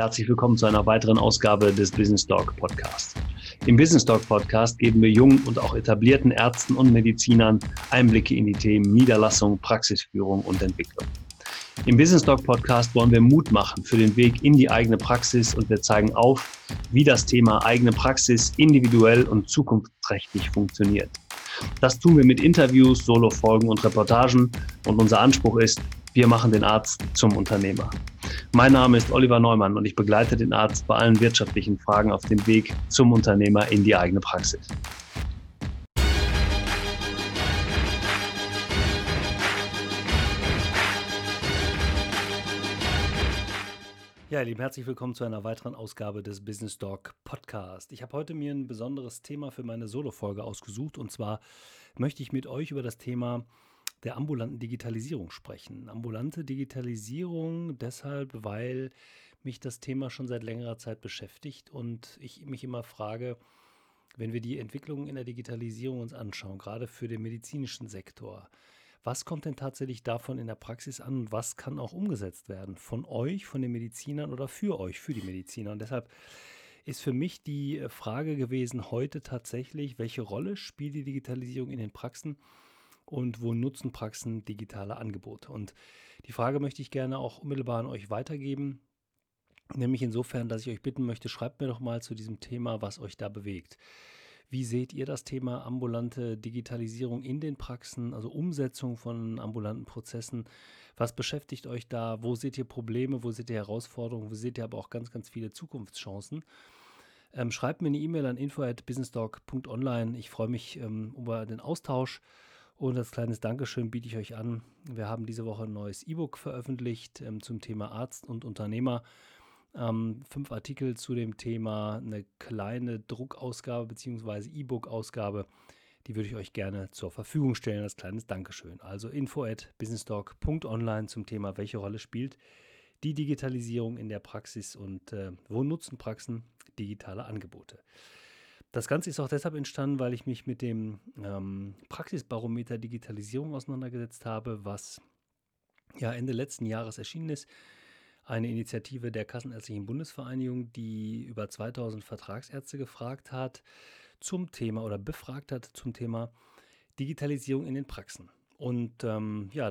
Herzlich willkommen zu einer weiteren Ausgabe des Business Talk Podcast. Im Business Talk Podcast geben wir jungen und auch etablierten Ärzten und Medizinern Einblicke in die Themen Niederlassung, Praxisführung und Entwicklung. Im Business Talk Podcast wollen wir Mut machen für den Weg in die eigene Praxis und wir zeigen auf, wie das Thema eigene Praxis individuell und zukunftsträchtig funktioniert. Das tun wir mit Interviews, Solo-Folgen und Reportagen und unser Anspruch ist, wir machen den Arzt zum Unternehmer. Mein Name ist Oliver Neumann und ich begleite den Arzt bei allen wirtschaftlichen Fragen auf dem Weg zum Unternehmer in die eigene Praxis. Ja, ihr Lieben, herzlich willkommen zu einer weiteren Ausgabe des Business Talk Podcast. Ich habe heute mir ein besonderes Thema für meine Solo-Folge ausgesucht und zwar möchte ich mit euch über das Thema der ambulanten Digitalisierung sprechen. Ambulante Digitalisierung deshalb, weil mich das Thema schon seit längerer Zeit beschäftigt und ich mich immer frage, wenn wir die Entwicklungen in der Digitalisierung uns anschauen, gerade für den medizinischen Sektor, was kommt denn tatsächlich davon in der Praxis an und was kann auch umgesetzt werden von euch, von den Medizinern oder für euch, für die Mediziner? Und deshalb ist für mich die Frage gewesen heute tatsächlich, welche Rolle spielt die Digitalisierung in den Praxen? Und wo nutzen Praxen digitale Angebote? Und die Frage möchte ich gerne auch unmittelbar an euch weitergeben, nämlich insofern, dass ich euch bitten möchte, schreibt mir doch mal zu diesem Thema, was euch da bewegt. Wie seht ihr das Thema ambulante Digitalisierung in den Praxen, also Umsetzung von ambulanten Prozessen? Was beschäftigt euch da? Wo seht ihr Probleme? Wo seht ihr Herausforderungen? Wo seht ihr aber auch ganz, ganz viele Zukunftschancen? Schreibt mir eine E-Mail an info@businesstalk.online. Ich freue mich über den Austausch. Und als kleines Dankeschön biete ich euch an, wir haben diese Woche ein neues E-Book veröffentlicht zum Thema Arzt und Unternehmer. 5 Artikel zu dem Thema, eine kleine Druckausgabe bzw. E-Book-Ausgabe, die würde ich euch gerne zur Verfügung stellen als kleines Dankeschön. Also info@businesstalk.online zum Thema, welche Rolle spielt die Digitalisierung in der Praxis und wo nutzen Praxen digitale Angebote. Das Ganze ist auch deshalb entstanden, weil ich mich mit dem Praxisbarometer Digitalisierung auseinandergesetzt habe, was ja Ende letzten Jahres erschienen ist. Eine Initiative der Kassenärztlichen Bundesvereinigung, die über 2000 Vertragsärzte befragt hat zum Thema Digitalisierung in den Praxen. Und da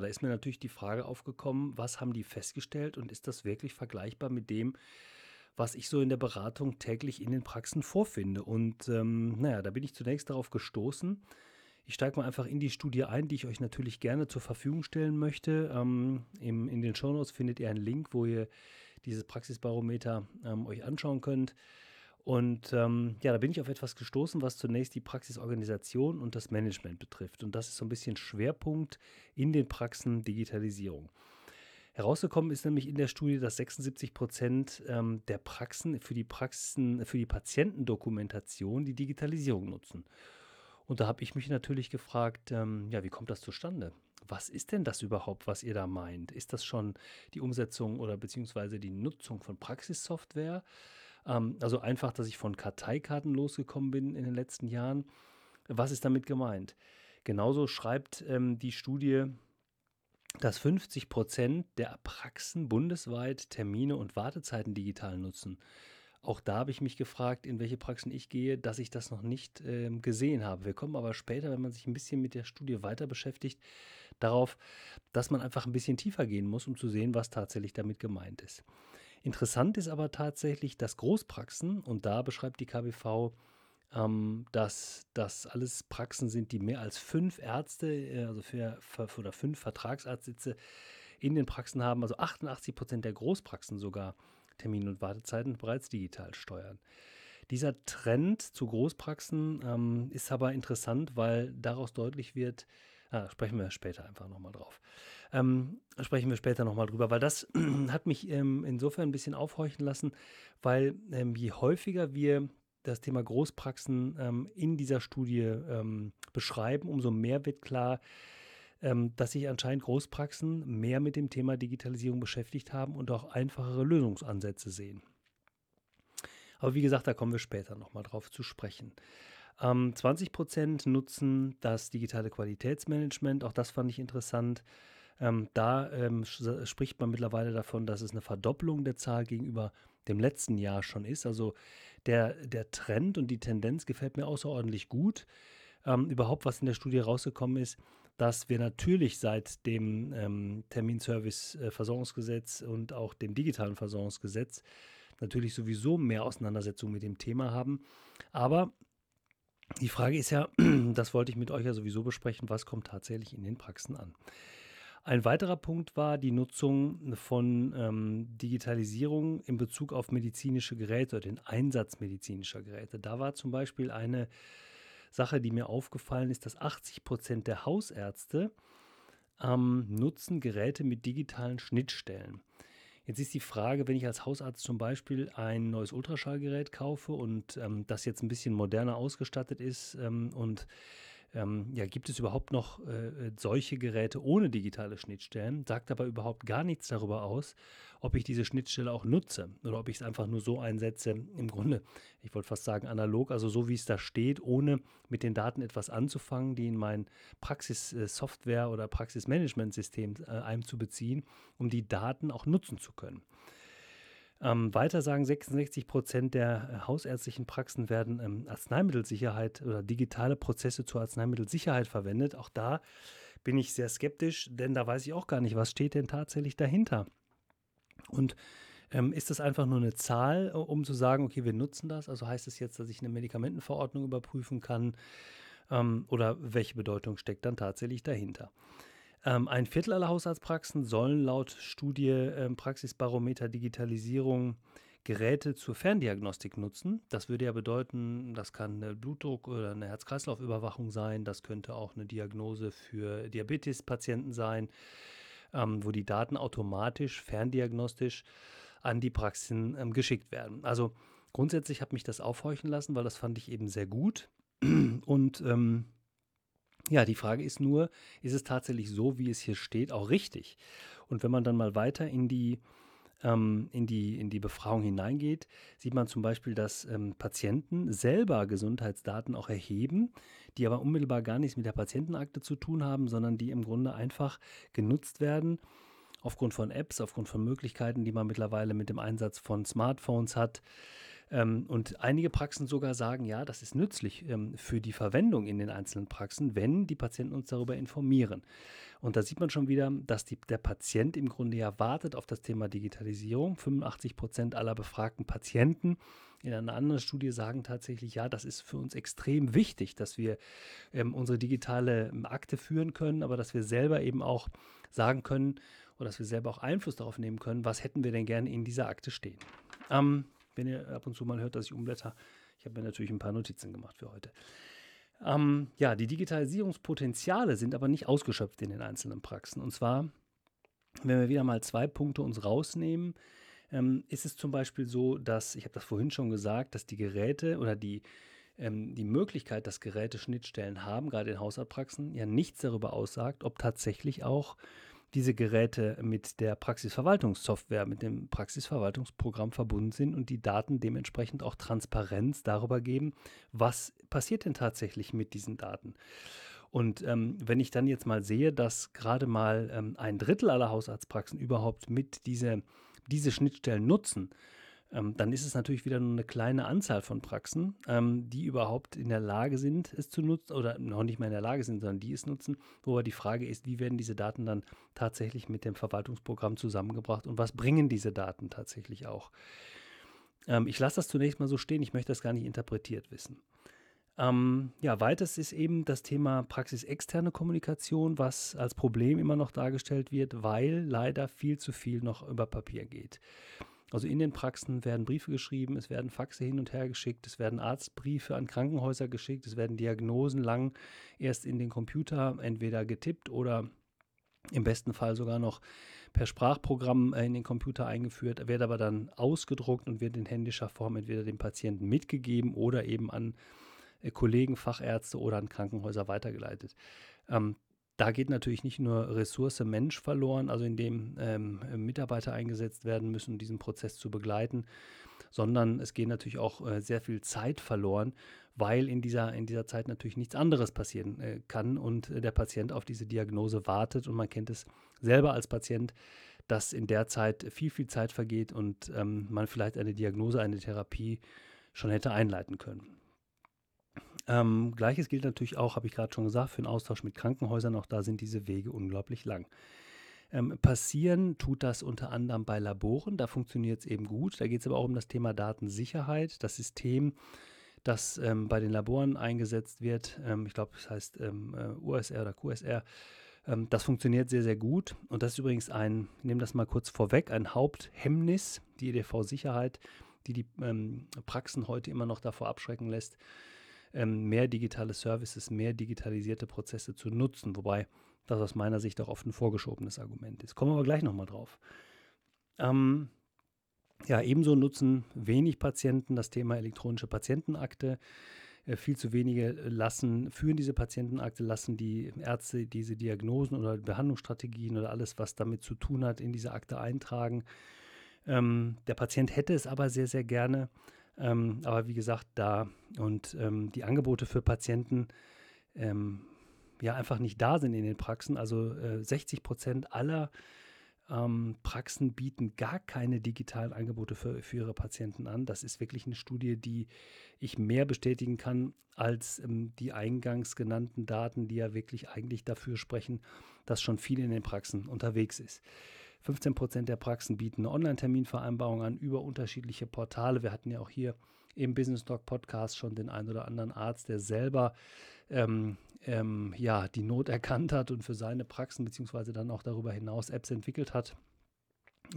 ist mir natürlich die Frage aufgekommen, was haben die festgestellt und ist das wirklich vergleichbar mit dem, was ich so in der Beratung täglich in den Praxen vorfinde. Und da bin ich zunächst darauf gestoßen. Ich steige mal einfach in die Studie ein, die ich euch natürlich gerne zur Verfügung stellen möchte. In den Shownotes findet ihr einen Link, wo ihr dieses Praxisbarometer euch anschauen könnt. Und da bin ich auf etwas gestoßen, was zunächst die Praxisorganisation und das Management betrifft. Und das ist so ein bisschen Schwerpunkt in den Praxen Digitalisierung. Herausgekommen ist nämlich in der Studie, dass 76% der Praxen für die Patientendokumentation die Digitalisierung nutzen. Und da habe ich mich natürlich gefragt, wie kommt das zustande? Was ist denn das überhaupt, was ihr da meint? Ist das schon die Umsetzung oder beziehungsweise die Nutzung von Praxissoftware? Also einfach, dass ich von Karteikarten losgekommen bin in den letzten Jahren. Was ist damit gemeint? Genauso schreibt die Studie, dass 50% der Praxen bundesweit Termine und Wartezeiten digital nutzen. Auch da habe ich mich gefragt, in welche Praxen ich gehe, dass ich das noch nicht gesehen habe. Wir kommen aber später, wenn man sich ein bisschen mit der Studie weiter beschäftigt, darauf, dass man einfach ein bisschen tiefer gehen muss, um zu sehen, was tatsächlich damit gemeint ist. Interessant ist aber tatsächlich, dass Großpraxen, und da beschreibt die KBV, dass das alles Praxen sind, die mehr als 5 Ärzte, also 5 Vertragsarztsitze in den Praxen haben, also 88% der Großpraxen sogar Termin- und Wartezeiten bereits digital steuern. Dieser Trend zu Großpraxen ist aber interessant, weil daraus deutlich wird, sprechen wir später nochmal drüber, weil das hat mich insofern ein bisschen aufhorchen lassen, weil je häufiger wir das Thema Großpraxen in dieser Studie beschreiben, umso mehr wird klar, dass sich anscheinend Großpraxen mehr mit dem Thema Digitalisierung beschäftigt haben und auch einfachere Lösungsansätze sehen. Aber wie gesagt, da kommen wir später nochmal drauf zu sprechen. 20% nutzen das digitale Qualitätsmanagement, auch das fand ich interessant. Da spricht man mittlerweile davon, dass es eine Verdopplung der Zahl gegenüber dem letzten Jahr schon ist. Also der Trend und die Tendenz gefällt mir außerordentlich gut. Überhaupt, was in der Studie rausgekommen ist, dass wir natürlich seit dem Terminservice-Versorgungsgesetz und auch dem digitalen Versorgungsgesetz natürlich sowieso mehr Auseinandersetzung mit dem Thema haben. Aber die Frage ist ja, das wollte ich mit euch ja sowieso besprechen, was kommt tatsächlich in den Praxen an? Ein weiterer Punkt war die Nutzung von Digitalisierung in Bezug auf medizinische Geräte oder den Einsatz medizinischer Geräte. Da war zum Beispiel eine Sache, die mir aufgefallen ist, dass 80% der Hausärzte nutzen Geräte mit digitalen Schnittstellen. Jetzt ist die Frage, wenn ich als Hausarzt zum Beispiel ein neues Ultraschallgerät kaufe und das jetzt ein bisschen moderner ausgestattet ist gibt es überhaupt noch solche Geräte ohne digitale Schnittstellen, sagt aber überhaupt gar nichts darüber aus, ob ich diese Schnittstelle auch nutze oder ob ich es einfach nur so einsetze, im Grunde, ich wollte fast sagen analog, also so wie es da steht, ohne mit den Daten etwas anzufangen, die in mein Praxissoftware oder Praxismanagementsystem einzubeziehen, um die Daten auch nutzen zu können. Weiter sagen 66% der hausärztlichen Praxen werden Arzneimittelsicherheit oder digitale Prozesse zur Arzneimittelsicherheit verwendet. Auch da bin ich sehr skeptisch, denn da weiß ich auch gar nicht, was steht denn tatsächlich dahinter. Und ist das einfach nur eine Zahl, um zu sagen, okay, wir nutzen das? Also heißt es das jetzt, dass ich eine Medikamentenverordnung überprüfen kann? Oder welche Bedeutung steckt dann tatsächlich dahinter? Ein Viertel aller Hausarztpraxen sollen laut Studie Praxisbarometer Digitalisierung Geräte zur Ferndiagnostik nutzen. Das würde ja bedeuten, das kann ein Blutdruck oder eine Herz-Kreislauf-Überwachung sein, das könnte auch eine Diagnose für Diabetes-Patienten sein, wo die Daten automatisch ferndiagnostisch an die Praxen geschickt werden. Also grundsätzlich habe mich das aufhorchen lassen, weil das fand ich eben sehr gut und ja, die Frage ist nur, ist es tatsächlich so, wie es hier steht, auch richtig? Und wenn man dann mal weiter in die Befragung hineingeht, sieht man zum Beispiel, dass Patienten selber Gesundheitsdaten auch erheben, die aber unmittelbar gar nichts mit der Patientenakte zu tun haben, sondern die im Grunde einfach genutzt werden aufgrund von Apps, aufgrund von Möglichkeiten, die man mittlerweile mit dem Einsatz von Smartphones hat. Und einige Praxen sogar sagen, ja, das ist nützlich für die Verwendung in den einzelnen Praxen, wenn die Patienten uns darüber informieren. Und da sieht man schon wieder, dass der Patient im Grunde ja wartet auf das Thema Digitalisierung. 85% aller befragten Patienten in einer anderen Studie sagen tatsächlich, ja, das ist für uns extrem wichtig, dass wir unsere digitale Akte führen können, aber dass wir selber eben auch sagen können oder dass wir selber auch Einfluss darauf nehmen können, was hätten wir denn gerne in dieser Akte stehen. Wenn ihr ab und zu mal hört, dass ich umblätter, ich habe mir natürlich ein paar Notizen gemacht für heute. Die Digitalisierungspotenziale sind aber nicht ausgeschöpft in den einzelnen Praxen. Und zwar, wenn wir wieder mal 2 Punkte uns rausnehmen, ist es zum Beispiel so, dass, ich habe das vorhin schon gesagt, dass die Geräte oder die Möglichkeit, dass Geräte Schnittstellen haben, gerade in Hausarztpraxen, ja nichts darüber aussagt, ob tatsächlich auch diese Geräte mit der Praxisverwaltungssoftware, mit dem Praxisverwaltungsprogramm verbunden sind und die Daten dementsprechend auch Transparenz darüber geben, was passiert denn tatsächlich mit diesen Daten. Und wenn ich dann jetzt mal sehe, dass gerade mal 1/3 aller Hausarztpraxen überhaupt mit diese Schnittstellen nutzen, dann ist es natürlich wieder nur eine kleine Anzahl von Praxen, die überhaupt in der Lage sind, es zu nutzen oder noch nicht mal in der Lage sind, sondern die es nutzen. Wobei die Frage ist, wie werden diese Daten dann tatsächlich mit dem Verwaltungsprogramm zusammengebracht und was bringen diese Daten tatsächlich auch? Ich lasse das zunächst mal so stehen, ich möchte das gar nicht interpretiert wissen. Weiters ist eben das Thema praxisexterne Kommunikation, was als Problem immer noch dargestellt wird, weil leider viel zu viel noch über Papier geht. Also in den Praxen werden Briefe geschrieben, es werden Faxe hin und her geschickt, es werden Arztbriefe an Krankenhäuser geschickt, es werden Diagnosen lang erst in den Computer entweder getippt oder im besten Fall sogar noch per Sprachprogramm in den Computer eingeführt, wird aber dann ausgedruckt und wird in händischer Form entweder dem Patienten mitgegeben oder eben an Kollegen, Fachärzte oder an Krankenhäuser weitergeleitet. Da geht natürlich nicht nur Ressource Mensch verloren, also indem Mitarbeiter eingesetzt werden müssen, um diesen Prozess zu begleiten, sondern es geht natürlich auch sehr viel Zeit verloren, weil in dieser Zeit natürlich nichts anderes passieren kann und der Patient auf diese Diagnose wartet und man kennt es selber als Patient, dass in der Zeit viel Zeit vergeht und man vielleicht eine Diagnose, eine Therapie schon hätte einleiten können. Gleiches gilt natürlich auch, habe ich gerade schon gesagt, für den Austausch mit Krankenhäusern. Auch da sind diese Wege unglaublich lang. Passieren tut das unter anderem bei Laboren. Da funktioniert es eben gut. Da geht es aber auch um das Thema Datensicherheit. Das System, das bei den Laboren eingesetzt wird, ich glaube, das heißt USR oder QSR, das funktioniert sehr, sehr gut. Und das ist übrigens ich nehme das mal kurz vorweg, ein Haupthemmnis, die EDV-Sicherheit, die Praxen heute immer noch davor abschrecken lässt, mehr digitale Services, mehr digitalisierte Prozesse zu nutzen, wobei das aus meiner Sicht auch oft ein vorgeschobenes Argument ist. Kommen wir aber gleich nochmal drauf. Ebenso nutzen wenig Patienten das Thema elektronische Patientenakte. Viel zu wenige führen diese Patientenakte, lassen die Ärzte diese Diagnosen oder Behandlungsstrategien oder alles, was damit zu tun hat, in diese Akte eintragen. Der Patient hätte es aber sehr, sehr gerne. Aber wie gesagt, die Angebote für Patienten einfach nicht da sind in den Praxen. Also 60% aller Praxen bieten gar keine digitalen Angebote für ihre Patienten an. Das ist wirklich eine Studie, die ich mehr bestätigen kann als die eingangs genannten Daten, die ja wirklich eigentlich dafür sprechen, dass schon viel in den Praxen unterwegs ist. 15% der Praxen bieten eine Online-Terminvereinbarung an über unterschiedliche Portale. Wir hatten ja auch hier im Business Talk Podcast schon den einen oder anderen Arzt, der selber die Not erkannt hat und für seine Praxen beziehungsweise dann auch darüber hinaus Apps entwickelt hat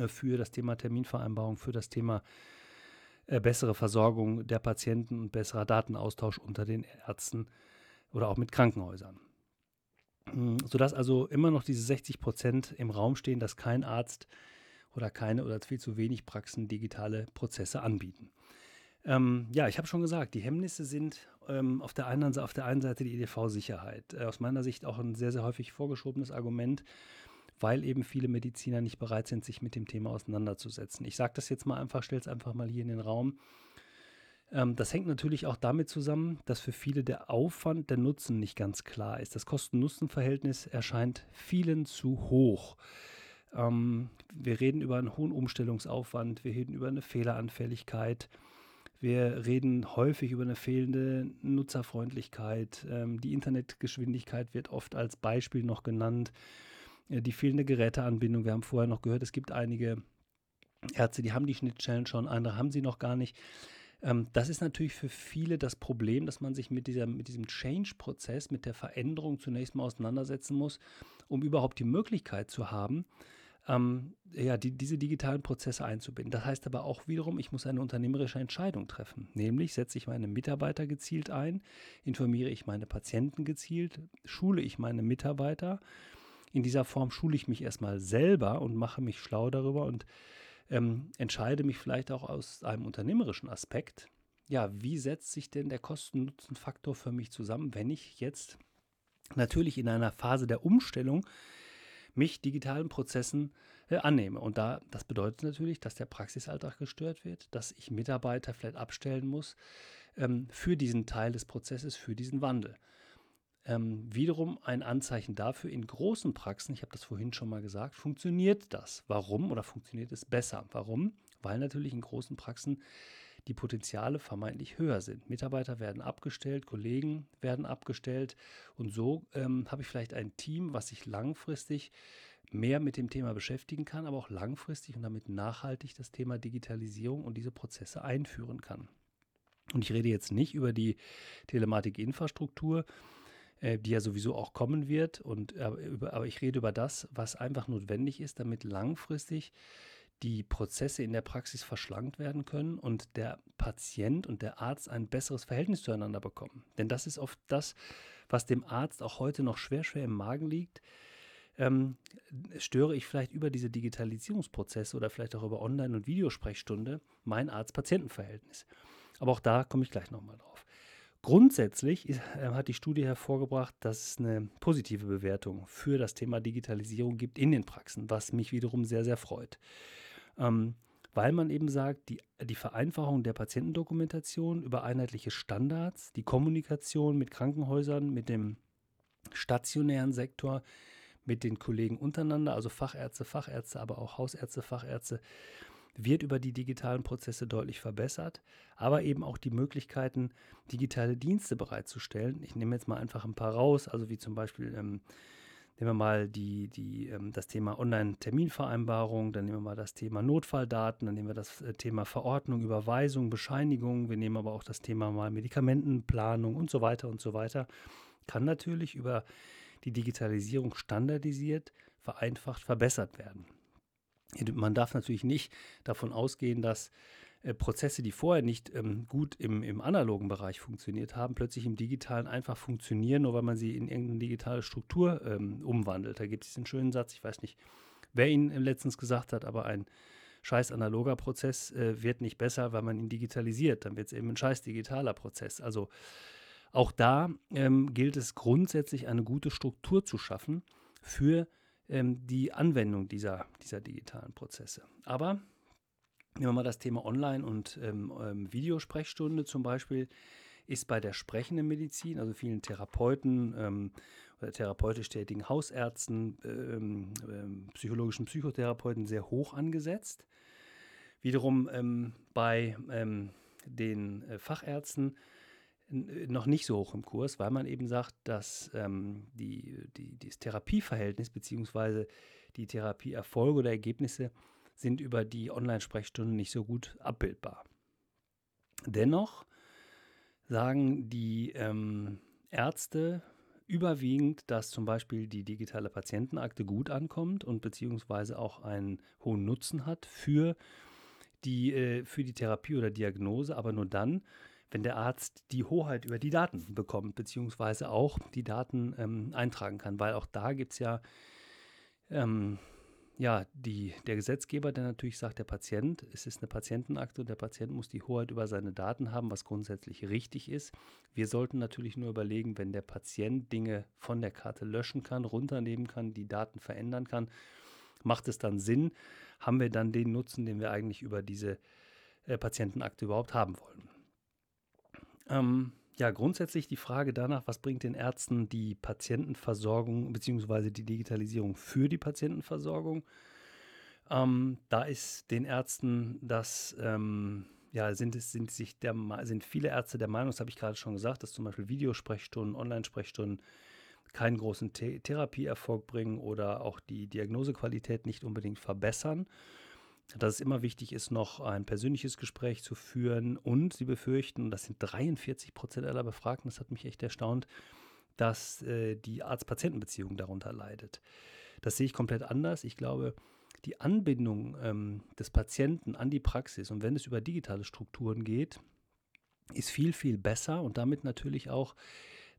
für das Thema Terminvereinbarung, für das Thema bessere Versorgung der Patienten und besserer Datenaustausch unter den Ärzten oder auch mit Krankenhäusern. Sodass also immer noch diese 60% im Raum stehen, dass kein Arzt oder viel zu wenig Praxen digitale Prozesse anbieten. Ich habe schon gesagt, die Hemmnisse sind auf der einen Seite die EDV-Sicherheit. Aus meiner Sicht auch ein sehr, sehr häufig vorgeschobenes Argument, weil eben viele Mediziner nicht bereit sind, sich mit dem Thema auseinanderzusetzen. Ich sage das jetzt mal einfach, stelle es einfach mal hier in den Raum. Das hängt natürlich auch damit zusammen, dass für viele der Aufwand, der Nutzen nicht ganz klar ist. Das Kosten-Nutzen-Verhältnis erscheint vielen zu hoch. Wir reden über einen hohen Umstellungsaufwand, wir reden über eine Fehleranfälligkeit, wir reden häufig über eine fehlende Nutzerfreundlichkeit. Die Internetgeschwindigkeit wird oft als Beispiel noch genannt. Die fehlende Geräteanbindung, wir haben vorher noch gehört, es gibt einige Ärzte, die haben die Schnittstellen schon, andere haben sie noch gar nicht. Das ist natürlich für viele das Problem, dass man sich mit diesem Change-Prozess, mit der Veränderung zunächst mal auseinandersetzen muss, um überhaupt die Möglichkeit zu haben, diese digitalen Prozesse einzubinden. Das heißt aber auch wiederum, ich muss eine unternehmerische Entscheidung treffen. Nämlich setze ich meine Mitarbeiter gezielt ein, informiere ich meine Patienten gezielt, schule ich meine Mitarbeiter. In dieser Form schule ich mich erstmal selber und mache mich schlau darüber und entscheide mich vielleicht auch aus einem unternehmerischen Aspekt, wie setzt sich denn der Kosten-Nutzen-Faktor für mich zusammen, wenn ich jetzt natürlich in einer Phase der Umstellung mich digitalen Prozessen annehme. Und das bedeutet natürlich, dass der Praxisalltag gestört wird, dass ich Mitarbeiter vielleicht abstellen muss für diesen Teil des Prozesses, für diesen Wandel. Wiederum ein Anzeichen dafür, in großen Praxen, ich habe das vorhin schon mal gesagt, funktioniert das. Warum oder funktioniert es besser? Warum? Weil natürlich in großen Praxen die Potenziale vermeintlich höher sind. Mitarbeiter werden abgestellt, Kollegen werden abgestellt und so habe ich vielleicht ein Team, was sich langfristig mehr mit dem Thema beschäftigen kann, aber auch langfristig und damit nachhaltig das Thema Digitalisierung und diese Prozesse einführen kann. Und ich rede jetzt nicht über die Telematikinfrastruktur, die ja sowieso auch kommen wird. Aber ich rede über das, was einfach notwendig ist, damit langfristig die Prozesse in der Praxis verschlankt werden können und der Patient und der Arzt ein besseres Verhältnis zueinander bekommen. Denn das ist oft das, was dem Arzt auch heute noch schwer im Magen liegt. Störe ich vielleicht über diese Digitalisierungsprozesse oder vielleicht auch über Online- und Videosprechstunde mein Arzt-Patienten-Verhältnis. Aber auch da komme ich gleich nochmal drauf. Grundsätzlich hat die Studie hervorgebracht, dass es eine positive Bewertung für das Thema Digitalisierung gibt in den Praxen, was mich wiederum sehr, sehr freut. Weil man eben sagt, die Vereinfachung der Patientendokumentation über einheitliche Standards, die Kommunikation mit Krankenhäusern, mit dem stationären Sektor, mit den Kollegen untereinander, also Fachärzte, aber auch Hausärzte, wird über die digitalen Prozesse deutlich verbessert, aber eben auch die Möglichkeiten, digitale Dienste bereitzustellen. Ich nehme jetzt mal einfach ein paar raus, also wie zum Beispiel, nehmen wir mal das Thema Online-Terminvereinbarung, dann nehmen wir mal das Thema Notfalldaten, dann nehmen wir das Thema Verordnung, Überweisung, Bescheinigung, wir nehmen aber auch das Thema mal Medikamentenplanung und so weiter und so weiter. Kann natürlich über die Digitalisierung standardisiert, vereinfacht, verbessert werden. Man darf natürlich nicht davon ausgehen, dass Prozesse, die vorher nicht gut im analogen Bereich funktioniert haben, plötzlich im digitalen einfach funktionieren, nur weil man sie in irgendeine digitale Struktur umwandelt. Da gibt es einen schönen Satz, ich weiß nicht, wer ihn letztens gesagt hat, aber ein scheiß analoger Prozess wird nicht besser, weil man ihn digitalisiert. Dann wird es eben ein scheiß digitaler Prozess. Also auch da gilt es grundsätzlich, eine gute Struktur zu schaffen für die Anwendung dieser digitalen Prozesse. Aber nehmen wir mal das Thema Online- und Videosprechstunde zum Beispiel, ist bei der sprechenden Medizin, also vielen Therapeuten oder therapeutisch tätigen Hausärzten, psychologischen Psychotherapeuten sehr hoch angesetzt. Wiederum bei den Fachärzten noch nicht so hoch im Kurs, weil man eben sagt, dass das Therapieverhältnis bzw. die Therapieerfolge oder Ergebnisse sind über die Online-Sprechstunden nicht so gut abbildbar. Dennoch sagen die Ärzte überwiegend, dass zum Beispiel die digitale Patientenakte gut ankommt und beziehungsweise auch einen hohen Nutzen hat für die Therapie oder Diagnose, aber nur dann, wenn der Arzt die Hoheit über die Daten bekommt, beziehungsweise auch die Daten eintragen kann, weil auch da gibt es ja der Gesetzgeber, der natürlich sagt, der Patient, es ist eine Patientenakte und der Patient muss die Hoheit über seine Daten haben, was grundsätzlich richtig ist. Wir sollten natürlich nur überlegen, wenn der Patient Dinge von der Karte löschen kann, runternehmen kann, die Daten verändern kann, macht es dann Sinn? Haben wir dann den Nutzen, den wir eigentlich über diese Patientenakte überhaupt haben wollen? Grundsätzlich die Frage danach, was bringt den Ärzten die Patientenversorgung bzw. die Digitalisierung für die Patientenversorgung? Da ist den Ärzten sind viele Ärzte der Meinung, das habe ich gerade schon gesagt, dass zum Beispiel Videosprechstunden, Online-Sprechstunden keinen großen Therapieerfolg bringen oder auch die Diagnosequalität nicht unbedingt verbessern. Dass es immer wichtig ist, noch ein persönliches Gespräch zu führen, und sie befürchten, das sind 43% aller Befragten, das hat mich echt erstaunt, dass die Arzt-Patienten-Beziehung darunter leidet. Das sehe ich komplett anders. Ich glaube, die Anbindung des Patienten an die Praxis und wenn es über digitale Strukturen geht, ist viel, viel besser und damit natürlich auch,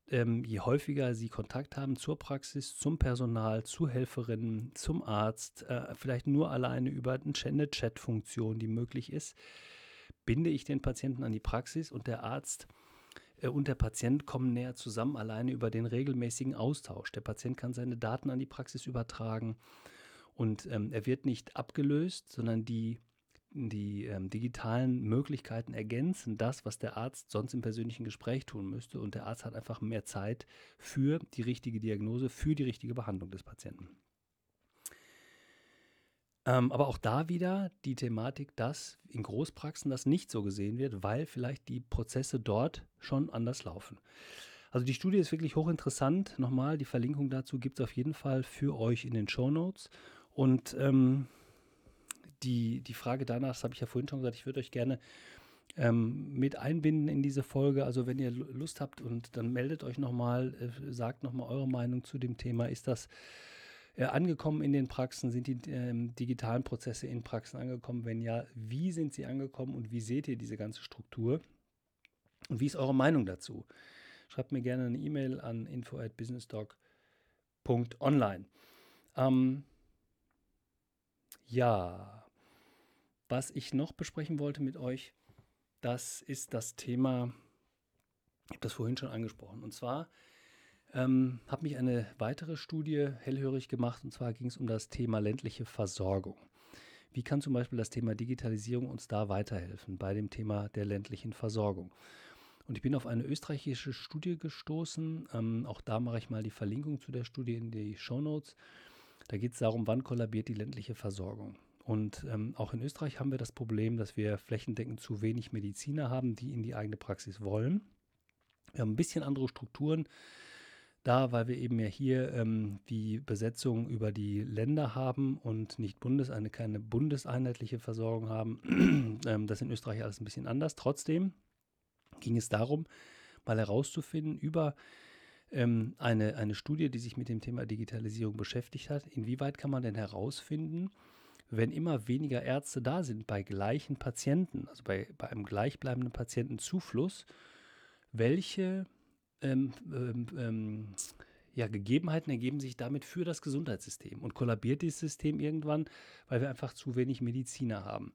je häufiger sie Kontakt haben zur Praxis, zum Personal, zu Helferinnen, zum Arzt, vielleicht nur alleine über eine Chat-Funktion, die möglich ist, binde ich den Patienten an die Praxis und der Arzt und der Patient kommen näher zusammen, alleine über den regelmäßigen Austausch. Der Patient kann seine Daten an die Praxis übertragen und er wird nicht abgelöst, sondern die digitalen Möglichkeiten ergänzen das, was der Arzt sonst im persönlichen Gespräch tun müsste. Und der Arzt hat einfach mehr Zeit für die richtige Diagnose, für die richtige Behandlung des Patienten. Aber auch da wieder die Thematik, dass in Großpraxen das nicht so gesehen wird, weil vielleicht die Prozesse dort schon anders laufen. Also die Studie ist wirklich hochinteressant. Nochmal, die Verlinkung dazu gibt es auf jeden Fall für euch in den Shownotes. Und Die Frage danach, das habe ich ja vorhin schon gesagt, ich würde euch gerne mit einbinden in diese Folge. Also wenn ihr Lust habt, und dann meldet euch nochmal, sagt nochmal eure Meinung zu dem Thema. Ist das angekommen in den Praxen? Sind die digitalen Prozesse in Praxen angekommen? Wenn ja, wie sind sie angekommen und wie seht ihr diese ganze Struktur? Und wie ist eure Meinung dazu? Schreibt mir gerne eine E-Mail an info@businesstalk.online. Was ich noch besprechen wollte mit euch, das ist das Thema, ich habe das vorhin schon angesprochen, und zwar hat mich eine weitere Studie hellhörig gemacht, und zwar ging es um das Thema ländliche Versorgung. Wie kann zum Beispiel das Thema Digitalisierung uns da weiterhelfen bei dem Thema der ländlichen Versorgung? Und ich bin auf eine österreichische Studie gestoßen. Auch da mache ich mal die Verlinkung zu der Studie in die Shownotes. Da geht es darum, wann kollabiert die ländliche Versorgung. Und auch in Österreich haben wir das Problem, dass wir flächendeckend zu wenig Mediziner haben, die in die eigene Praxis wollen. Wir haben ein bisschen andere Strukturen da, weil wir eben ja hier die Besetzung über die Länder haben und nicht keine bundeseinheitliche Versorgung haben. Das ist in Österreich alles ein bisschen anders. Trotzdem ging es darum, mal herauszufinden über eine Studie, die sich mit dem Thema Digitalisierung beschäftigt hat, inwieweit kann man denn herausfinden, wenn immer weniger Ärzte da sind bei gleichen Patienten, also bei einem gleichbleibenden Patientenzufluss, welche Gegebenheiten ergeben sich damit für das Gesundheitssystem und kollabiert dieses System irgendwann, weil wir einfach zu wenig Mediziner haben.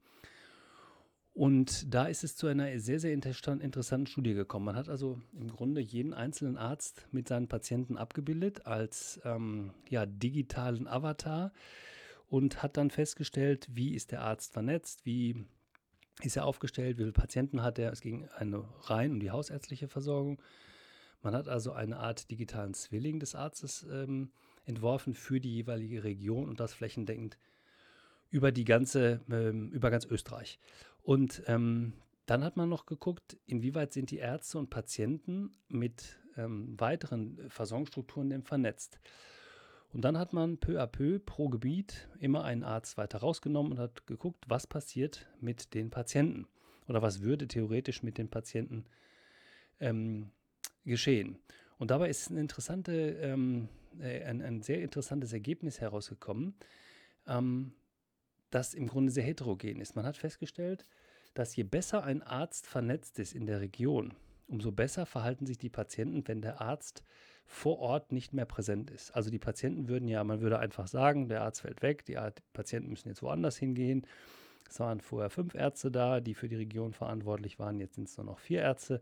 Und da ist es zu einer sehr, sehr interessanten Studie gekommen. Man hat also im Grunde jeden einzelnen Arzt mit seinen Patienten abgebildet als digitalen Avatar und hat dann festgestellt, wie ist der Arzt vernetzt, wie ist er aufgestellt, wie viele Patienten hat er. Es ging rein um die hausärztliche Versorgung. Man hat also eine Art digitalen Zwilling des Arztes entworfen für die jeweilige Region und das flächendeckend über ganz Österreich. Und dann hat man noch geguckt, inwieweit sind die Ärzte und Patienten mit weiteren Versorgungsstrukturen denn vernetzt. Und dann hat man peu à peu pro Gebiet immer einen Arzt weiter rausgenommen und hat geguckt, was passiert mit den Patienten oder was würde theoretisch mit den Patienten geschehen. Und dabei ist ein sehr interessantes Ergebnis herausgekommen, das im Grunde sehr heterogen ist. Man hat festgestellt, dass je besser ein Arzt vernetzt ist in der Region, umso besser verhalten sich die Patienten, wenn der Arzt vor Ort nicht mehr präsent ist. Also die Patienten man würde einfach sagen, der Arzt fällt weg, die Patienten müssen jetzt woanders hingehen. Es waren vorher 5 Ärzte da, die für die Region verantwortlich waren, jetzt sind es nur noch 4 Ärzte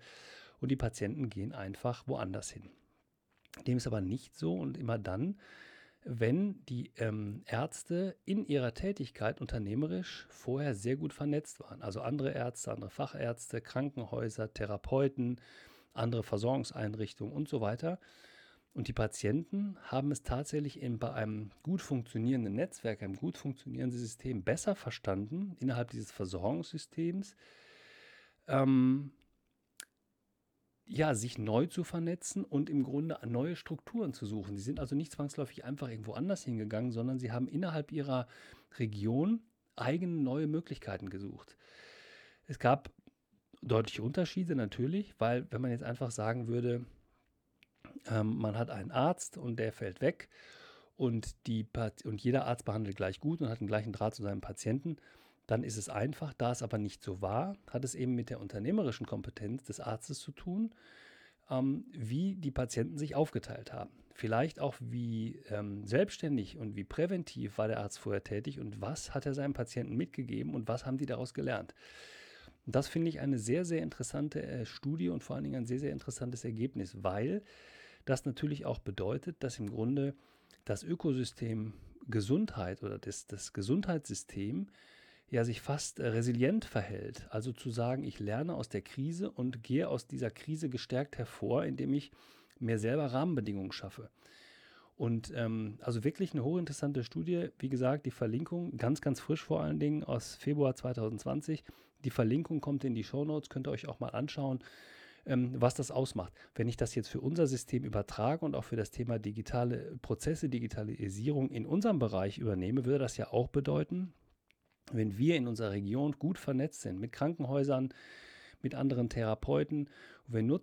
und die Patienten gehen einfach woanders hin. Dem ist aber nicht so und immer dann, wenn die Ärzte in ihrer Tätigkeit unternehmerisch vorher sehr gut vernetzt waren. Also andere Ärzte, andere Fachärzte, Krankenhäuser, Therapeuten, andere Versorgungseinrichtungen und so weiter. Und die Patienten haben es tatsächlich bei einem gut funktionierenden Netzwerk, einem gut funktionierenden System besser verstanden, innerhalb dieses Versorgungssystems, sich neu zu vernetzen und im Grunde neue Strukturen zu suchen. Sie sind also nicht zwangsläufig einfach irgendwo anders hingegangen, sondern sie haben innerhalb ihrer Region eigene neue Möglichkeiten gesucht. Es gab deutliche Unterschiede natürlich, weil wenn man jetzt einfach sagen würde, man hat einen Arzt und der fällt weg und jeder Arzt behandelt gleich gut und hat den gleichen Draht zu seinem Patienten, dann ist es einfach. Da es aber nicht so war, hat es eben mit der unternehmerischen Kompetenz des Arztes zu tun, wie die Patienten sich aufgeteilt haben. Vielleicht auch wie selbstständig und wie präventiv war der Arzt vorher tätig und was hat er seinem Patienten mitgegeben und was haben die daraus gelernt. Und das finde ich eine sehr, sehr interessante Studie und vor allen Dingen ein sehr, sehr interessantes Ergebnis, weil das natürlich auch bedeutet, dass im Grunde das Ökosystem Gesundheit oder das Gesundheitssystem sich fast resilient verhält. Also zu sagen, ich lerne aus der Krise und gehe aus dieser Krise gestärkt hervor, indem ich mir selber Rahmenbedingungen schaffe. Und also wirklich eine hochinteressante Studie. Wie gesagt, die Verlinkung, ganz, ganz frisch vor allen Dingen aus Februar 2020. Die Verlinkung kommt in die Shownotes, könnt ihr euch auch mal anschauen, was das ausmacht. Wenn ich das jetzt für unser System übertrage und auch für das Thema digitale Prozesse, Digitalisierung in unserem Bereich übernehme, würde das ja auch bedeuten, wenn wir in unserer Region gut vernetzt sind mit Krankenhäusern, mit anderen Therapeuten, wir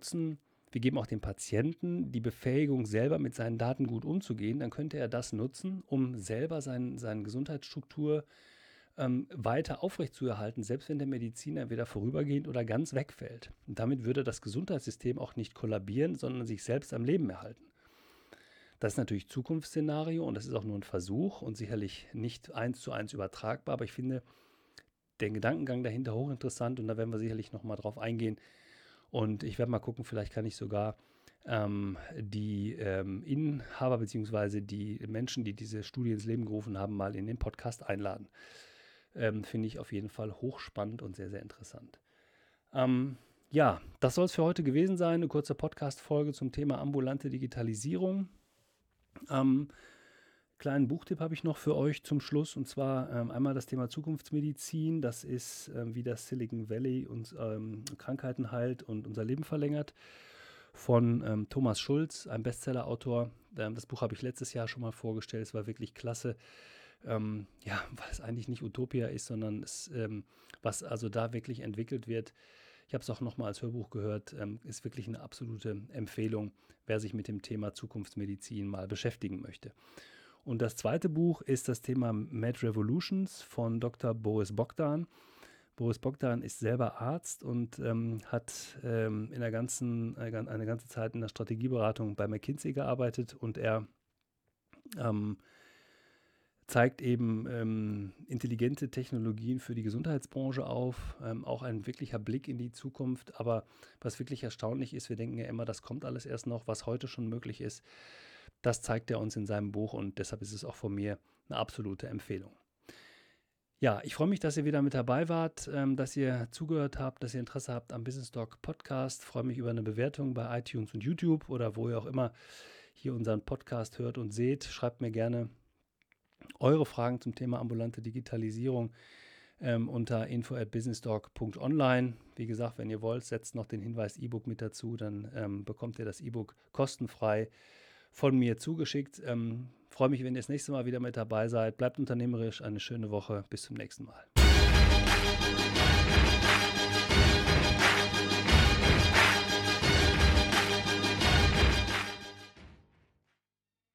geben auch dem Patienten die Befähigung, selber mit seinen Daten gut umzugehen, dann könnte er das nutzen, um selber seine Gesundheitsstruktur weiter aufrechtzuerhalten, selbst wenn der Mediziner entweder vorübergehend oder ganz wegfällt. Und damit würde das Gesundheitssystem auch nicht kollabieren, sondern sich selbst am Leben erhalten. Das ist natürlich Zukunftsszenario und das ist auch nur ein Versuch und sicherlich nicht 1:1 übertragbar, aber ich finde den Gedankengang dahinter hochinteressant und da werden wir sicherlich nochmal drauf eingehen und ich werde mal gucken, vielleicht kann ich sogar die Inhaber bzw. die Menschen, die diese Studie ins Leben gerufen haben, mal in den Podcast einladen. Finde ich auf jeden Fall hochspannend und sehr, sehr interessant. Ja, das soll es für heute gewesen sein. Eine kurze Podcast-Folge zum Thema ambulante Digitalisierung. Kleinen Buchtipp habe ich noch für euch zum Schluss, und zwar einmal das Thema Zukunftsmedizin. Das ist, wie das Silicon Valley uns Krankheiten heilt und unser Leben verlängert, von Thomas Schulz, einem Bestseller-Autor. Das Buch habe ich letztes Jahr schon mal vorgestellt. Es war wirklich klasse, weil es eigentlich nicht Utopia ist, sondern es, was also da wirklich entwickelt wird. Ich habe es auch nochmal als Hörbuch gehört. Ist wirklich eine absolute Empfehlung, wer sich mit dem Thema Zukunftsmedizin mal beschäftigen möchte. Und das zweite Buch ist das Thema Mad Revolutions von Dr. Boris Bogdan. Boris Bogdan ist selber Arzt und hat eine ganze Zeit in der Strategieberatung bei McKinsey gearbeitet, und er zeigt eben intelligente Technologien für die Gesundheitsbranche auf, auch ein wirklicher Blick in die Zukunft. Aber was wirklich erstaunlich ist, wir denken ja immer, das kommt alles erst noch, was heute schon möglich ist. Das zeigt er uns in seinem Buch, und deshalb ist es auch von mir eine absolute Empfehlung. Ja, ich freue mich, dass ihr wieder mit dabei wart, dass ihr zugehört habt, dass ihr Interesse habt am Business Talk Podcast. Ich freue mich über eine Bewertung bei iTunes und YouTube oder wo ihr auch immer hier unseren Podcast hört und seht. Schreibt mir gerne eure Fragen zum Thema ambulante Digitalisierung unter info@businesstalk.online. Wie gesagt, wenn ihr wollt, setzt noch den Hinweis E-Book mit dazu, dann bekommt ihr das E-Book kostenfrei von mir zugeschickt. Freue mich, wenn ihr das nächste Mal wieder mit dabei seid. Bleibt unternehmerisch, eine schöne Woche. Bis zum nächsten Mal.